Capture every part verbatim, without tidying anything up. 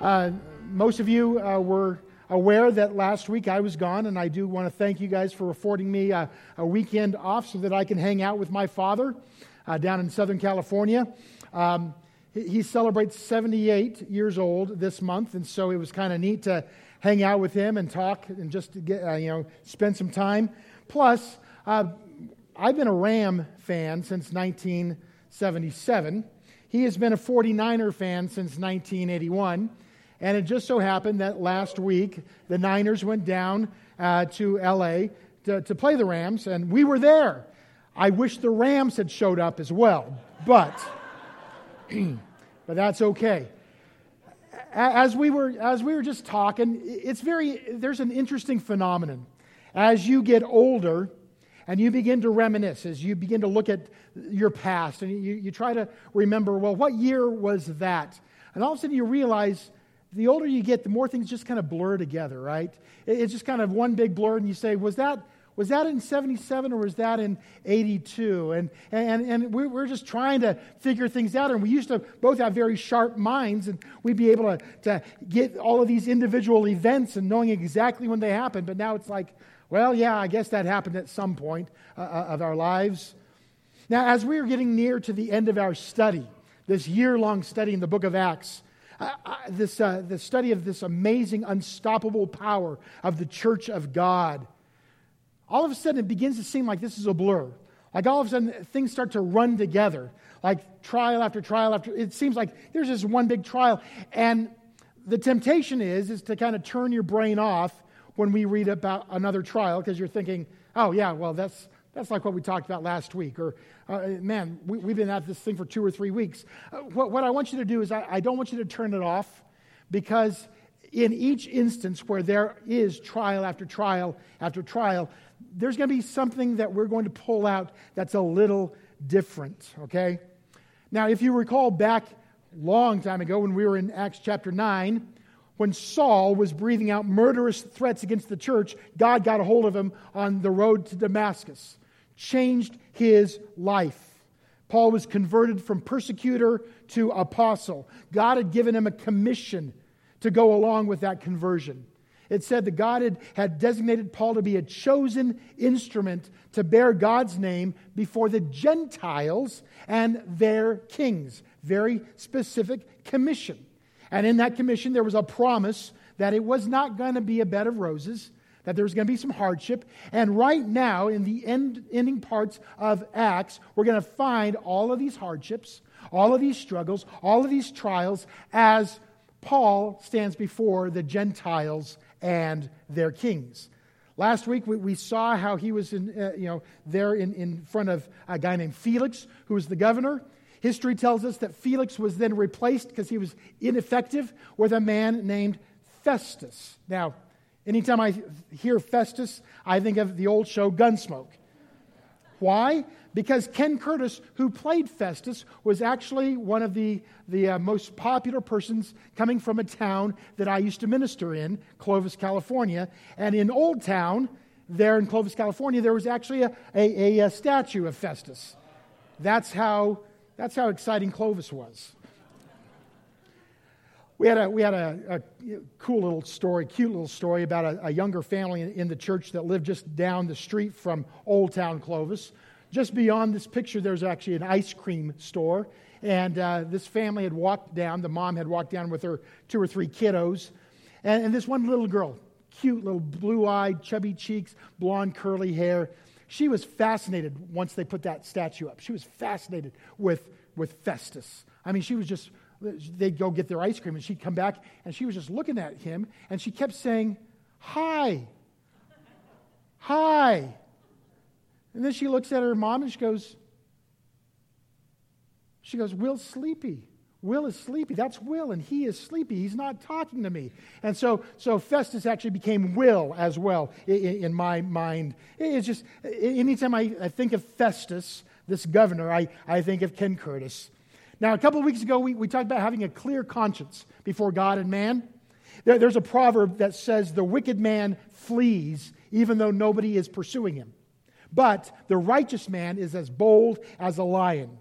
Uh, most of you uh, were aware that last week I was gone, and I do want to thank you guys for affording me a, a weekend off so that I can hang out with my father uh, down in Southern California. Um, he, he celebrates seventy-eight years old this month, and so it was kind of neat to hang out with him and talk and just to get, uh, you know, spend some time. Plus, uh, I've been a Ram fan since nineteen seventy-seven. He has been a 49er fan since nineteen eighty-one. And it just so happened that last week, the Niners went down uh, to L A to, to play the Rams, and we were there. I wish the Rams had showed up as well, but but that's okay. As we were as we were just talking, it's very there's an interesting phenomenon. As you get older, and you begin to reminisce, as you begin to look at your past, and you, you try to remember, well, what year was that? And all of a sudden you realize, the older you get, the more things just kind of blur together, right? It's just kind of one big blur, and you say, was that was that in seventy-seven or was that in eighty-two? And and and we're just trying to figure things out, and we used to both have very sharp minds, and we'd be able to, to get all of these individual events and knowing exactly when they happened, but now it's like, well, yeah, I guess that happened at some point uh, of our lives. Now, as we are getting near to the end of our study, this year-long study in the book of Acts, uh, uh, this uh, the study of this amazing, unstoppable power of the church of God, all of a sudden it begins to seem like this is a blur. Like all of a sudden things start to run together, like trial after trial after, it seems like there's just one big trial. And the temptation is, is to kind of turn your brain off when we read about another trial, because you're thinking, oh yeah, well that's that's like what we talked about last week, or uh, man, we, we've been at this thing for two or three weeks. Uh, what, what I want you to do is I, I don't want you to turn it off, because in each instance where there is trial after trial after trial, there's going to be something that we're going to pull out that's a little different, okay? Now, if you recall back a long time ago when we were in Acts chapter nine, when Saul was breathing out murderous threats against the church, God got a hold of him on the road to Damascus, changed his life. Paul was converted from persecutor to apostle. God had given him a commission to go along with that conversion. It said that God had, had designated Paul to be a chosen instrument to bear God's name before the Gentiles and their kings. Very specific commission. And in that commission, there was a promise that it was not going to be a bed of roses, that there was going to be some hardship. And right now, in the end, ending parts of Acts, we're going to find all of these hardships, all of these struggles, all of these trials, as Paul stands before the Gentiles and their kings. Last week, we, we saw how he was in, uh, you know, there in, in front of a guy named Felix, who was the governor. History tells us that Felix was then replaced, because he was ineffective, with a man named Festus. Now, anytime I hear Festus, I think of the old show Gunsmoke. Why? Because Ken Curtis, who played Festus, was actually one of the, the uh, most popular persons coming from a town that I used to minister in, Clovis, California. And in Old Town, there in Clovis, California, there was actually a, a, a statue of Festus. That's how... That's how exciting Clovis was. We had a we had a, a cool little story, cute little story about a, a younger family in, in the church that lived just down the street from Old Town Clovis. Just beyond this picture, there's actually an ice cream store, and uh, this family had walked down. The mom had walked down with her two or three kiddos, and, and this one little girl, cute little blue-eyed, chubby cheeks, blonde curly hair. She was fascinated once they put that statue up. She was fascinated with, with Festus. I mean, she was just, they'd go get their ice cream, and she'd come back, and she was just looking at him, and she kept saying, hi, hi. And then she looks at her mom, and she goes, she goes, Will's sleepy. Will is sleepy. That's Will, and he is sleepy. He's not talking to me. And so so Festus actually became Will as well in, in my mind. It's just, anytime I, I think of Festus, this governor, I, I think of Ken Curtis. Now, a couple of weeks ago, we, we talked about having a clear conscience before God and man. There, there's a proverb that says, the wicked man flees even though nobody is pursuing him, but the righteous man is as bold as a lion.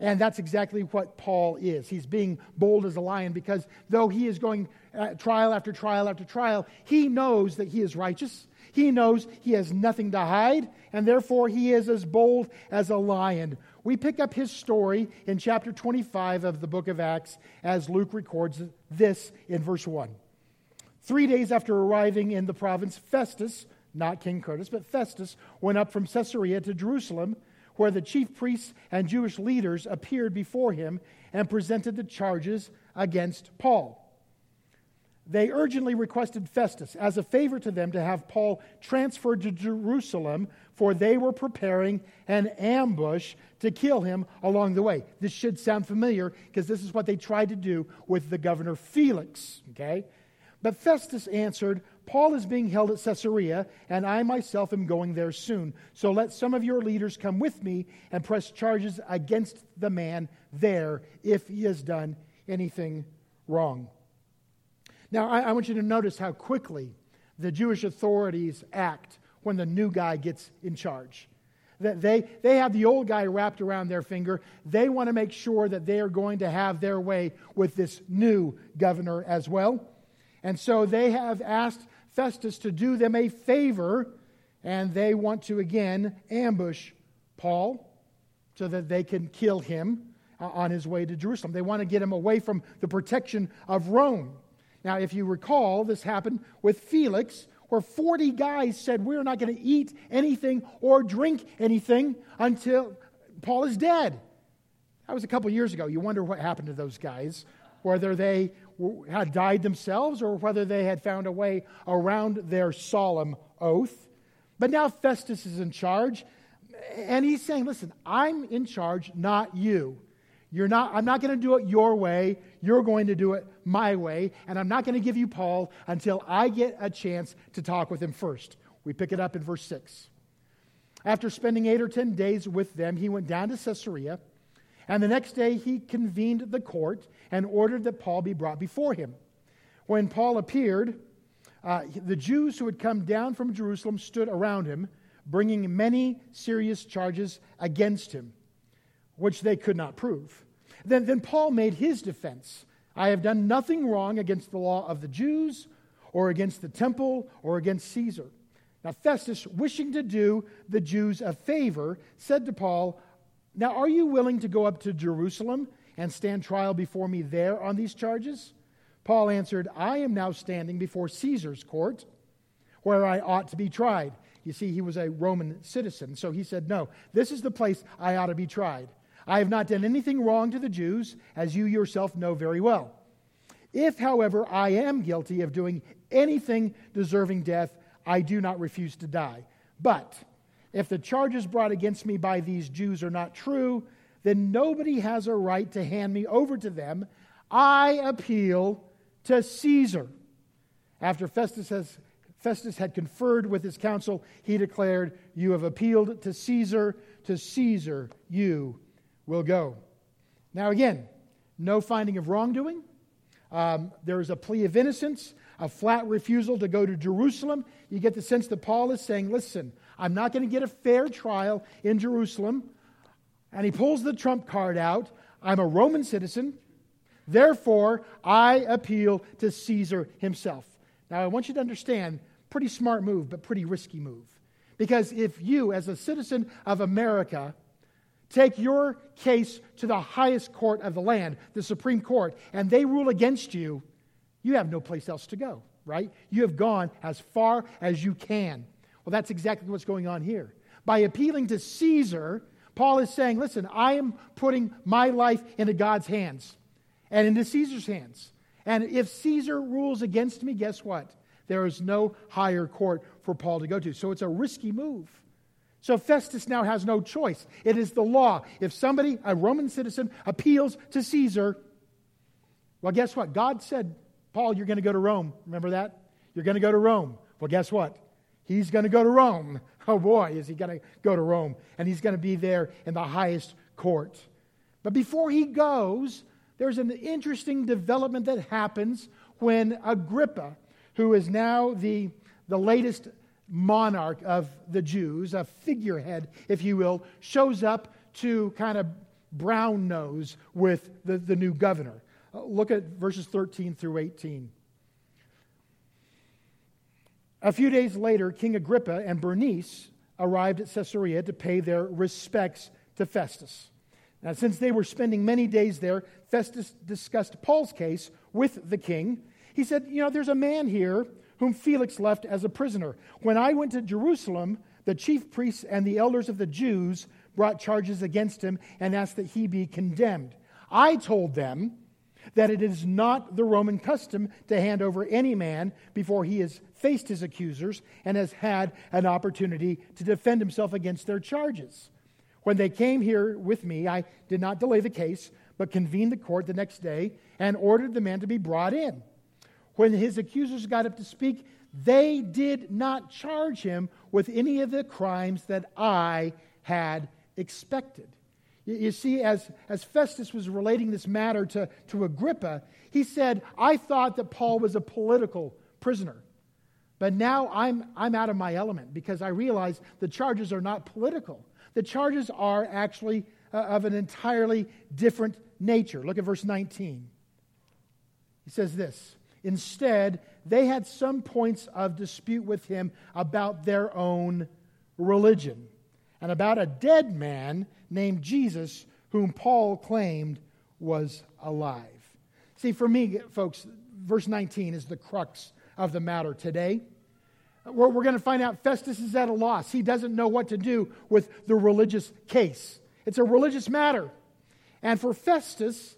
And that's exactly what Paul is. He's being bold as a lion, because though he is going uh, trial after trial after trial, he knows that he is righteous. He knows he has nothing to hide, and therefore he is as bold as a lion. We pick up his story in chapter twenty-five of the book of Acts, as Luke records this in verse one. Three days after arriving in the province, Festus, not King Curtis, but Festus, went up from Caesarea to Jerusalem, where the chief priests and Jewish leaders appeared before him and presented the charges against Paul. They urgently requested Festus as a favor to them to have Paul transferred to Jerusalem, for they were preparing an ambush to kill him along the way. This should sound familiar, because this is what they tried to do with the governor Felix, okay? But Festus answered, "Paul is being held at Caesarea, and I myself am going there soon. So let some of your leaders come with me and press charges against the man there if he has done anything wrong." Now, I, I want you to notice how quickly the Jewish authorities act when the new guy gets in charge. That they, they have the old guy wrapped around their finger. They want to make sure that they are going to have their way with this new governor as well. And so they have asked Festus to do them a favor, and they want to again ambush Paul so that they can kill him on his way to Jerusalem. They want to get him away from the protection of Rome. Now, if you recall, this happened with Felix, where forty guys said, "We're not going to eat anything or drink anything until Paul is dead." That was a couple years ago. You wonder what happened to those guys, whether they had died themselves or whether they had found a way around their solemn oath. But now Festus is in charge, and he's saying, "Listen, I'm in charge, not you. You're not, I'm not going to do it your way. You're going to do it my way. And I'm not going to give you Paul until I get a chance to talk with him first." We pick it up in verse six. After spending eight or ten days with them, he went down to Caesarea. And the next day he convened the court and ordered that Paul be brought before him. When Paul appeared, uh, the Jews who had come down from Jerusalem stood around him, bringing many serious charges against him, which they could not prove. Then, then Paul made his defense. "I have done nothing wrong against the law of the Jews or against the temple or against Caesar." Now Festus, wishing to do the Jews a favor, said to Paul, "Now are you willing to go up to Jerusalem and stand trial before me there on these charges?" Paul answered, "I am now standing before Caesar's court, where I ought to be tried." You see, he was a Roman citizen, so he said, "No, this is the place I ought to be tried. I have not done anything wrong to the Jews, as you yourself know very well. If, however, I am guilty of doing anything deserving death, I do not refuse to die. But if the charges brought against me by these Jews are not true, then nobody has a right to hand me over to them. I appeal to Caesar." After Festus has, Festus had conferred with his council, he declared, "You have appealed to Caesar. To Caesar you will go." Now again, no finding of wrongdoing. Um, there is a plea of innocence, a flat refusal to go to Jerusalem. You get the sense that Paul is saying, "Listen, I'm not going to get a fair trial in Jerusalem." And he pulls the trump card out. "I'm a Roman citizen. Therefore, I appeal to Caesar himself." Now, I want you to understand, pretty smart move, but pretty risky move. Because if you, as a citizen of America, take your case to the highest court of the land, the Supreme Court, and they rule against you, you have no place else to go, right? You have gone as far as you can. Well, that's exactly what's going on here. By appealing to Caesar, Paul is saying, "Listen, I am putting my life into God's hands and into Caesar's hands. And if Caesar rules against me, guess what? There is no higher court for Paul to go to." So it's a risky move. So Festus now has no choice. It is the law. If somebody, a Roman citizen, appeals to Caesar, well, guess what? God said, "Paul, you're going to go to Rome." Remember that? You're going to go to Rome. Well, guess what? He's going to go to Rome. Oh boy, is he going to go to Rome. And he's going to be there in the highest court. But before he goes, there's an interesting development that happens when Agrippa, who is now the, the latest monarch of the Jews, a figurehead, if you will, shows up to kind of brown nose with the, the new governor. Uh, look at verses thirteen through eighteen. A few days later, King Agrippa and Bernice arrived at Caesarea to pay their respects to Festus. Now, since they were spending many days there, Festus discussed Paul's case with the king. He said, you know, there's a man here whom Felix left as a prisoner. When I went to Jerusalem, the chief priests and the elders of the Jews brought charges against him and asked that he be condemned. I told them that it is not the Roman custom to hand over any man before he has faced his accusers and has had an opportunity to defend himself against their charges. When they came here with me, I did not delay the case, but convened the court the next day and ordered the man to be brought in. When his accusers got up to speak, they did not charge him with any of the crimes that I had expected. You see, as, as Festus was relating this matter to, to Agrippa, he said, I thought that Paul was a political prisoner, but now I'm, I'm out of my element because I realize the charges are not political. The charges are actually uh, of an entirely different nature. Look at verse nineteen. He says this, instead, they had some points of dispute with him about their own religion and about a dead man named Jesus, whom Paul claimed was alive. See, for me, folks, verse nineteen is the crux of the matter today. We're, we're going to find out Festus is at a loss. He doesn't know what to do with the religious case. It's a religious matter. And for Festus,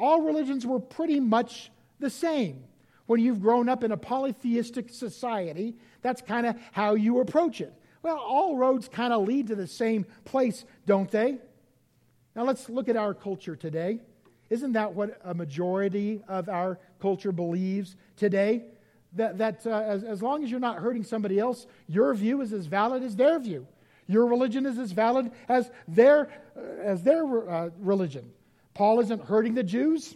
all religions were pretty much the same. When you've grown up in a polytheistic society, that's kind of how you approach it. Well, all roads kind of lead to the same place, don't they? Now let's look at our culture today. Isn't that what a majority of our culture believes today? That, that uh, as, as long as you're not hurting somebody else, your view is as valid as their view. Your religion is as valid as their, uh, as their uh, religion. Paul isn't hurting the Jews.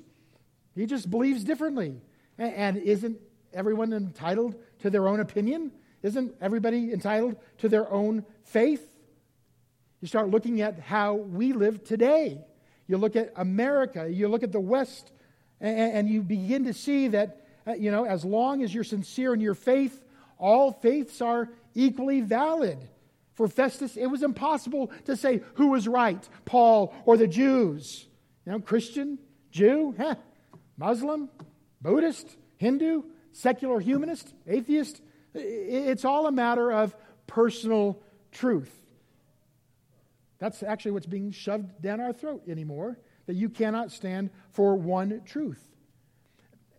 He just believes differently. And isn't everyone entitled to their own opinion? Isn't everybody entitled to their own faith? You start looking at how we live today. You look at America, you look at the West, and you begin to see that, you know, as long as you're sincere in your faith, all faiths are equally valid. For Festus, it was impossible to say who was right, Paul or the Jews. You know, Christian, Jew, huh, Muslim, Buddhist, Hindu, secular humanist, atheist. It's all a matter of personal truth. That's actually what's being shoved down our throat anymore, that you cannot stand for one truth.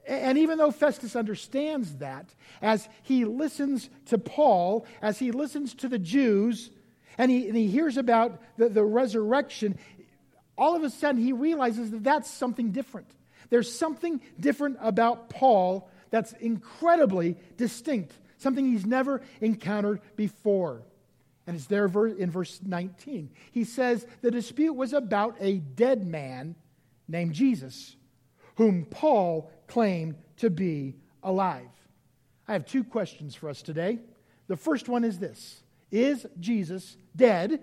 And even though Festus understands that, as he listens to Paul, as he listens to the Jews, and he, and he hears about the, the resurrection, all of a sudden he realizes that that's something different. There's something different about Paul that's incredibly distinct, something he's never encountered before. And it's there in verse nineteen. He says, the dispute was about a dead man named Jesus, whom Paul claimed to be alive. I have two questions for us today. The first one is this. Is Jesus dead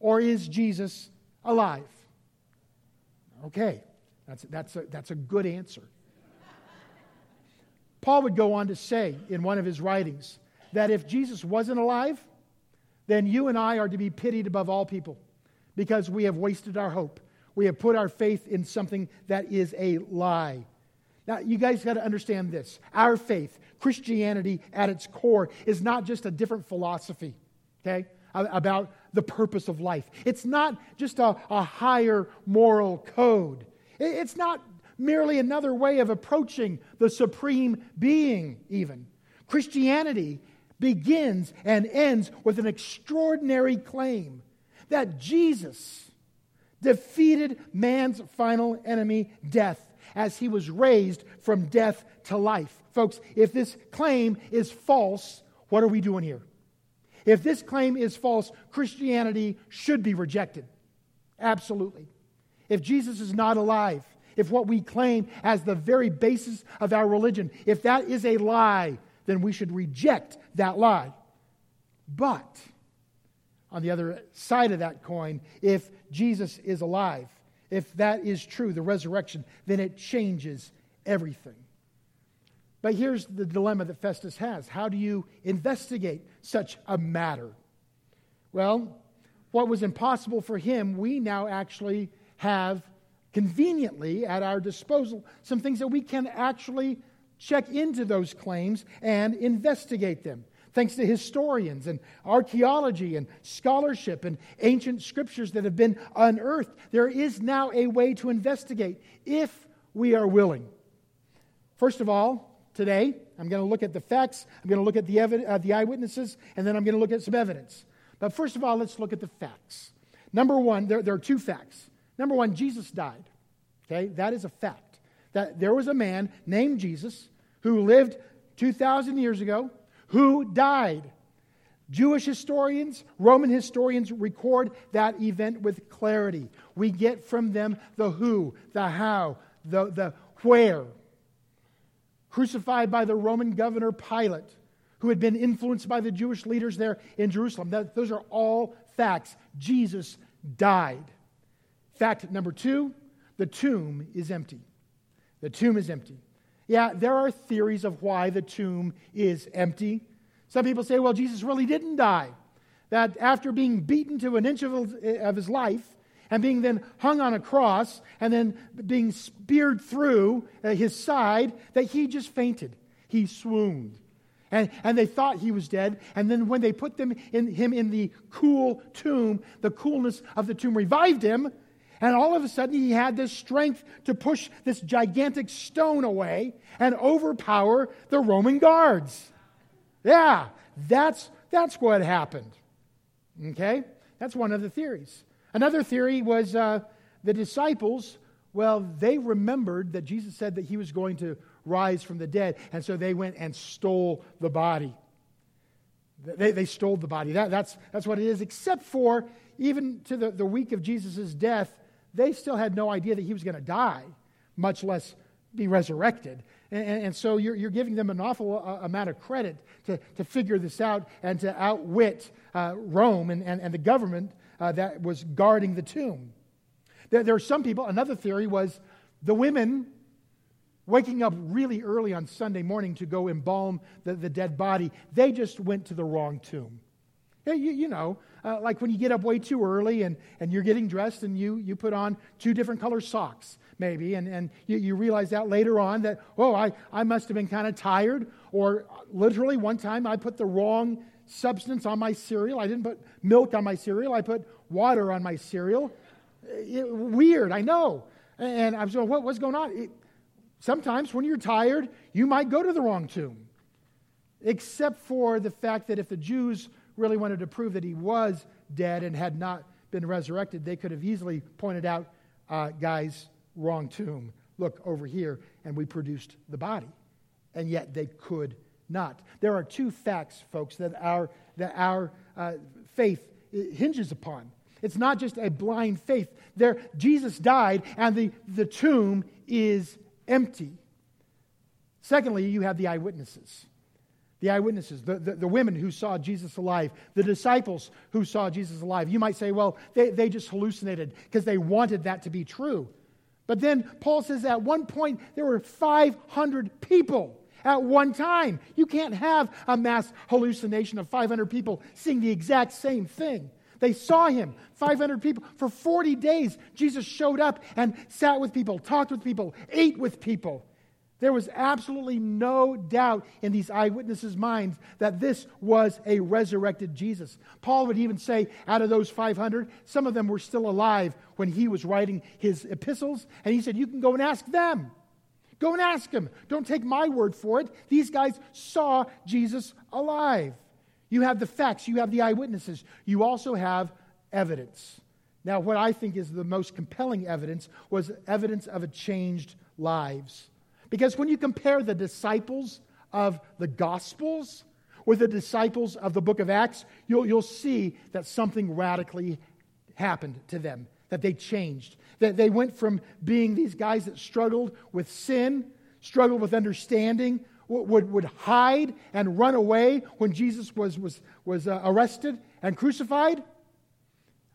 or is Jesus alive? Okay, that's, that's, a, that's a good answer. Paul would go on to say in one of his writings that if Jesus wasn't alive, then you and I are to be pitied above all people because we have wasted our hope. We have put our faith in something that is a lie. Now, you guys got to understand this. Our faith, Christianity at its core, is not just a different philosophy, okay, about the purpose of life. It's not just a, a higher moral code. It's not merely another way of approaching the supreme being, even. Christianity begins and ends with an extraordinary claim that Jesus defeated man's final enemy, death, as he was raised from death to life. Folks, if this claim is false, what are we doing here? If this claim is false, Christianity should be rejected. Absolutely. If Jesus is not alive, if what we claim as the very basis of our religion, if that is a lie, then we should reject that lie. But on the other side of that coin, if Jesus is alive, if that is true, the resurrection, then it changes everything. But here's the dilemma that Festus has. How do you investigate such a matter? Well, what was impossible for him, we now actually have conveniently at our disposal some things that we can actually check into those claims and investigate them. Thanks to historians and archaeology and scholarship and ancient scriptures that have been unearthed, there is now a way to investigate if we are willing. First of all, today, I'm going to look at the facts, I'm going to look at the, evi- uh, the eyewitnesses, and then I'm going to look at some evidence. But first of all, let's look at the facts. Number one, there, there are two facts. Number one, Jesus died. Okay, that is a fact. That there was a man named Jesus who lived two thousand years ago, who died. Jewish historians, Roman historians record that event with clarity. We get from them the who, the how, the, the where. Crucified by the Roman governor Pilate, who had been influenced by the Jewish leaders there in Jerusalem. That, those are all facts. Jesus died. Fact number two, the tomb is empty. The tomb is empty. Yeah, there are theories of why the tomb is empty. Some people say, well, Jesus really didn't die. That after being beaten to an inch of his life and being then hung on a cross and then being speared through his side, that he just fainted. He swooned. And, and they thought he was dead. And then when they put them in, him in the cool tomb, the coolness of the tomb revived him. And all of a sudden, he had this strength to push this gigantic stone away and overpower the Roman guards. Yeah, that's that's what happened. Okay? That's one of the theories. Another theory was uh, the disciples, well, they remembered that Jesus said that he was going to rise from the dead, and so they went and stole the body. They, they stole the body. That, that's, that's what it is, except for even to the, the week of Jesus' death, they still had no idea that he was going to die, much less be resurrected. And, and, and so you're, you're giving them an awful uh, amount of credit to, to figure this out and to outwit uh, Rome and, and, and the government uh, that was guarding the tomb. There, there are some people, another theory was the women waking up really early on Sunday morning to go embalm the, the dead body. They just went to the wrong tomb. You, you know, uh, like when you get up way too early and, and you're getting dressed and you, you put on two different color socks, maybe, and, and you, you realize that later on that, oh, I, I must have been kind of tired, or literally one time I put the wrong substance on my cereal. I didn't put milk on my cereal. I put water on my cereal. It, weird, I know. And I was going, what, what's going on? It, sometimes when you're tired, you might go to the wrong tomb, except for the fact that if the Jews really wanted to prove that he was dead and had not been resurrected, they could have easily pointed out, uh, guys, wrong tomb. Look over here, and we produced the body. And yet they could not. There are two facts, folks, that our that our uh, faith hinges upon. It's not just a blind faith. There, Jesus died, and the, the tomb is empty. Secondly, you have the eyewitnesses. The eyewitnesses, the, the, the women who saw Jesus alive, the disciples who saw Jesus alive. You might say, well, they, they just hallucinated because they wanted that to be true. But then Paul says at one point there were five hundred people at one time. You can't have a mass hallucination of five hundred people seeing the exact same thing. They saw him, five hundred people. For forty days, Jesus showed up and sat with people, talked with people, ate with people. There was absolutely no doubt in these eyewitnesses' minds that this was a resurrected Jesus. Paul would even say, out of those five hundred, some of them were still alive when he was writing his epistles. And he said, you can go and ask them. Go and ask them. Don't take my word for it. These guys saw Jesus alive. You have the facts. You have the eyewitnesses. You also have evidence. Now, what I think is the most compelling evidence was evidence of a changed lives. Because when you compare the disciples of the Gospels with the disciples of the book of Acts, you'll, you'll see that something radically happened to them, that they changed, that they went from being these guys that struggled with sin, struggled with understanding, would, would hide and run away when Jesus was, was, was uh, arrested and crucified,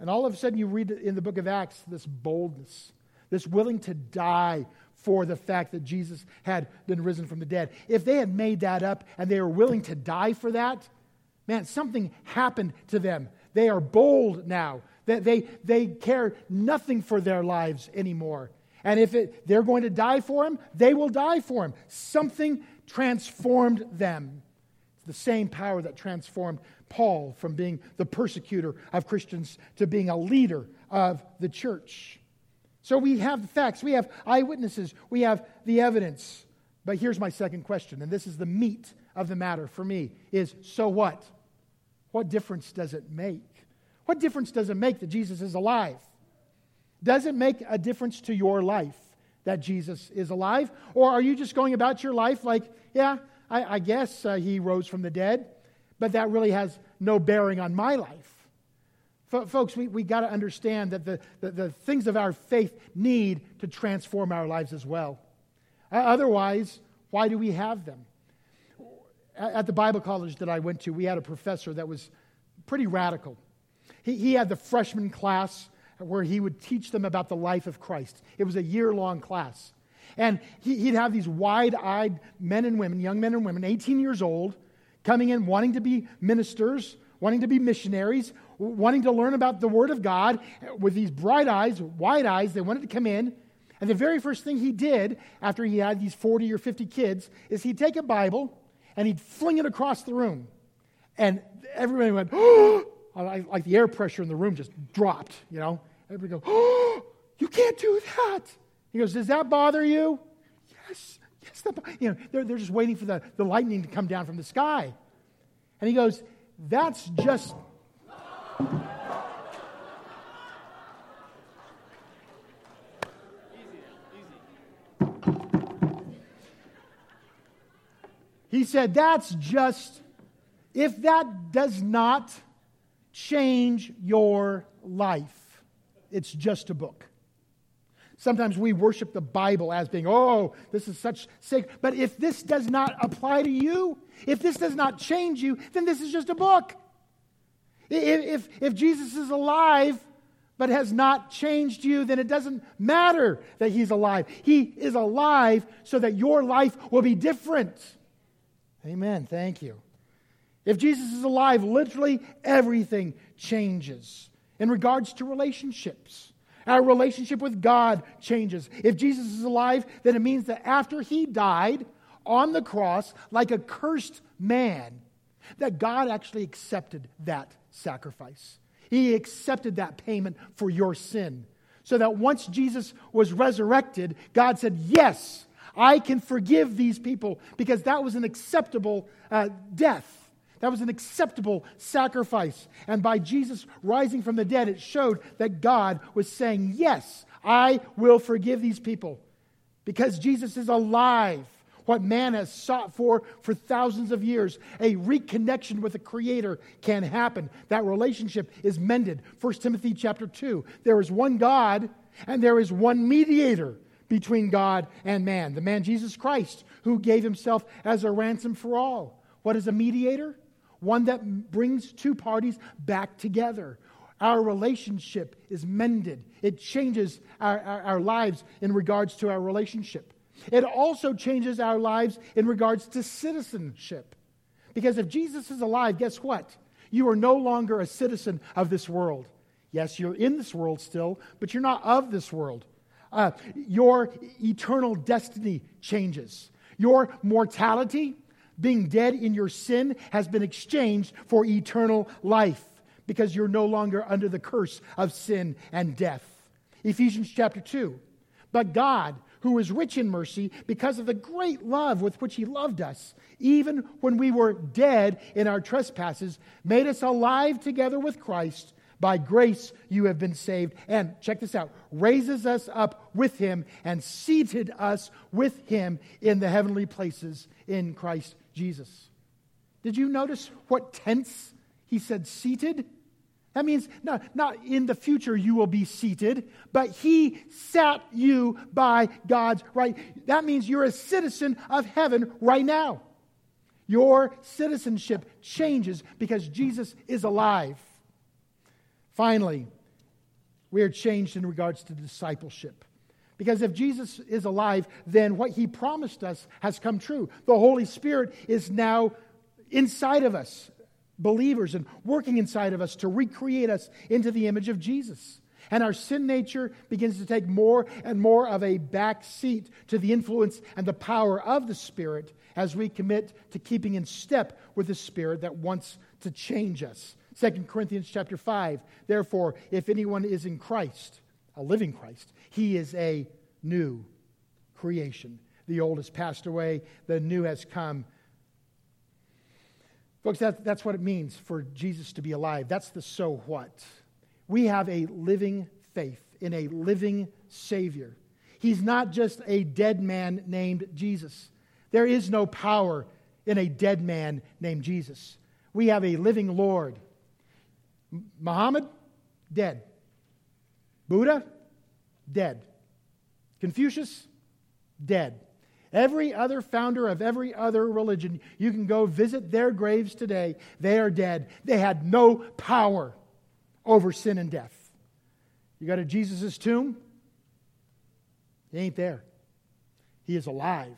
And all of a sudden you read in the book of Acts this boldness, this willing to die for the fact that Jesus had been risen from the dead. If they had made that up and they were willing to die for that, man, something happened to them. They are bold now. They, they, they care nothing for their lives anymore. And if it, they're going to die for him, they will die for him. Something transformed them. It's the same power that transformed Paul from being the persecutor of Christians to being a leader of the church. So we have the facts, we have eyewitnesses, we have the evidence. But here's my second question, and this is the meat of the matter for me, is so what? What difference does it make? What difference does it make that Jesus is alive? Does it make a difference to your life that Jesus is alive? Or are you just going about your life like, yeah, I, I guess uh, he rose from the dead, but that really has no bearing on my life? Folks, we, we got to understand that the, the, the things of our faith need to transform our lives as well. Otherwise, why do we have them? At the Bible college that I went to, we had a professor that was pretty radical. He, he had the freshman class where he would teach them about the life of Christ. It was a year-long class. And he, he'd have these wide-eyed men and women, young men and women, eighteen years old, coming in wanting to be ministers, wanting to be missionaries, wanting to learn about the Word of God with these bright eyes, wide eyes. They wanted to come in. And the very first thing he did after he had these forty or fifty kids is he'd take a Bible and he'd fling it across the room. And everybody went, oh, like the air pressure in the room just dropped, you know. Everybody goes, oh, you can't do that. He goes, does that bother you? Yes, yes. That bo-. You know, they're, they're just waiting for the, the lightning to come down from the sky. And he goes, that's just... He said, that's just, if that does not change your life, it's just a book. Sometimes we worship the Bible as being, oh, this is such sacred. But if this does not apply to you, if this does not change you, then this is just a book. If, if, if Jesus is alive but has not changed you, then it doesn't matter that he's alive. He is alive so that your life will be different. Amen. Thank you. If Jesus is alive, literally everything changes in regards to relationships. Our relationship with God changes. If Jesus is alive, then it means that after he died on the cross like a cursed man, that God actually accepted that sacrifice. He accepted that payment for your sin. So that once Jesus was resurrected, God said, yes, I can forgive these people because that was an acceptable uh, death. That was an acceptable sacrifice. And by Jesus rising from the dead, it showed that God was saying, yes, I will forgive these people because Jesus is alive. What man has sought for for thousands of years, a reconnection with the Creator can happen. That relationship is mended. First Timothy chapter two, there is one God and there is one mediator between God and man, the man Jesus Christ, who gave himself as a ransom for all. What is a mediator? One that brings two parties back together. Our relationship is mended. It changes our, our, our lives in regards to our relationship. It also changes our lives in regards to citizenship. Because if Jesus is alive, guess what? You are no longer a citizen of this world. Yes, you're in this world still, but you're not of this world. Uh, your eternal destiny changes. Your mortality, being dead in your sin, has been exchanged for eternal life because you're no longer under the curse of sin and death. Ephesians chapter two, but God, who is rich in mercy, because of the great love with which he loved us, even when we were dead in our trespasses, made us alive together with Christ. By grace you have been saved. And, check this out, raises us up with him and seated us with him in the heavenly places in Christ Jesus. Did you notice what tense he said seated? That means not, not in the future you will be seated, but he sat you by God's right. That means you're a citizen of heaven right now. Your citizenship changes because Jesus is alive. Finally, we are changed in regards to discipleship. Because if Jesus is alive, then what he promised us has come true. The Holy Spirit is now inside of us, believers, and working inside of us to recreate us into the image of Jesus. And our sin nature begins to take more and more of a back seat to the influence and the power of the Spirit as we commit to keeping in step with the Spirit that wants to change us. Second Corinthians chapter five, therefore, if anyone is in Christ, a living Christ, he is a new creation. The old has passed away, the new has come. Folks, that, that's what it means for Jesus to be alive. That's the so what. We have a living faith in a living Savior. He's not just a dead man named Jesus. There is no power in a dead man named Jesus. We have a living Lord. Muhammad, dead. Buddha, dead. Confucius, dead. Every other founder of every other religion, you can go visit their graves today. They are dead. They had no power over sin and death. You go to Jesus' tomb, he ain't there. He is alive.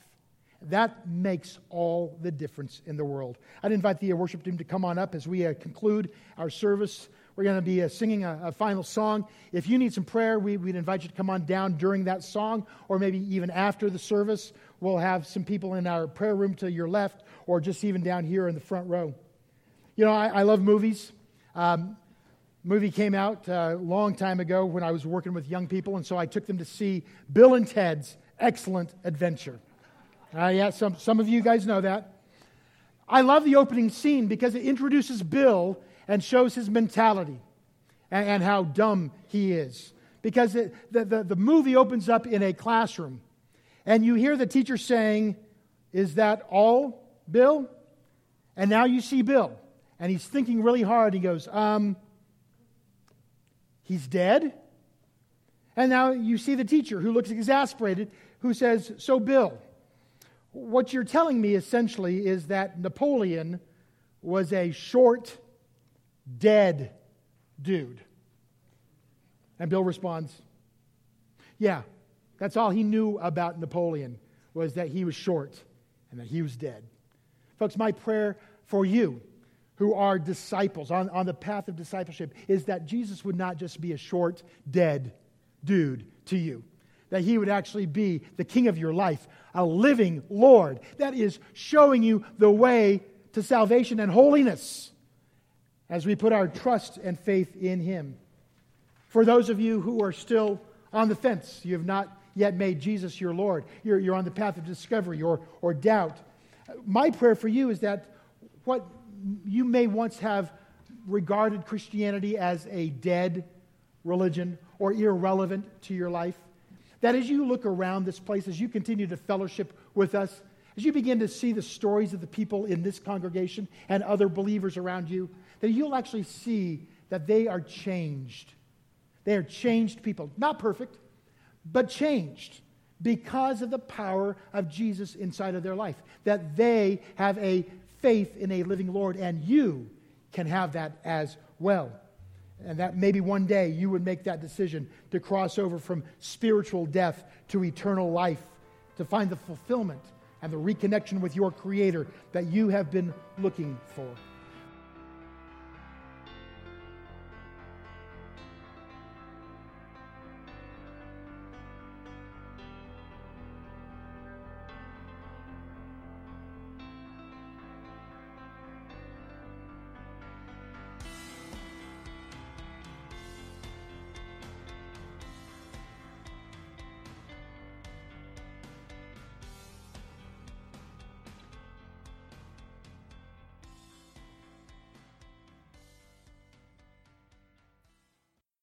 That makes all the difference in the world. I'd invite the worship team to come on up as we uh, conclude our service. We're going to be uh, singing a, a final song. If you need some prayer, we, we'd invite you to come on down during that song, or maybe even after the service. We'll have some people in our prayer room to your left, or just even down here in the front row. You know, I, I love movies. Um, movie came out a long time ago when I was working with young people, and so I took them to see Bill and Ted's Excellent Adventure. Uh, yeah, some, some of you guys know that. I love the opening scene because it introduces Bill and shows his mentality and, and how dumb he is. Because it, the, the, the movie opens up in a classroom. And you hear the teacher saying, "Is that all, Bill?" And now you see Bill. And he's thinking really hard. He goes, um, he's dead? And now you see the teacher, who looks exasperated, who says, "So, Bill, what you're telling me essentially is that Napoleon was a short, dead dude." And Bill responds, "Yeah, that's all he knew about Napoleon, was that he was short and that he was dead." Folks, my prayer for you who are disciples, on, on the path of discipleship, is that Jesus would not just be a short, dead dude to you, that he would actually be the king of your life, a living Lord that is showing you the way to salvation and holiness, as we put our trust and faith in him. For those of you who are still on the fence, you have not yet made Jesus your Lord, you're, you're on the path of discovery or, or doubt, my prayer for you is that what you may once have regarded Christianity as a dead religion or irrelevant to your life, that as you look around this place, as you continue to fellowship with us, as you begin to see the stories of the people in this congregation and other believers around you, that you'll actually see that they are changed. They are changed people. Not perfect, but changed because of the power of Jesus inside of their life. That they have a faith in a living Lord, and you can have that as well. And that maybe one day you would make that decision to cross over from spiritual death to eternal life, to find the fulfillment and the reconnection with your Creator that you have been looking for.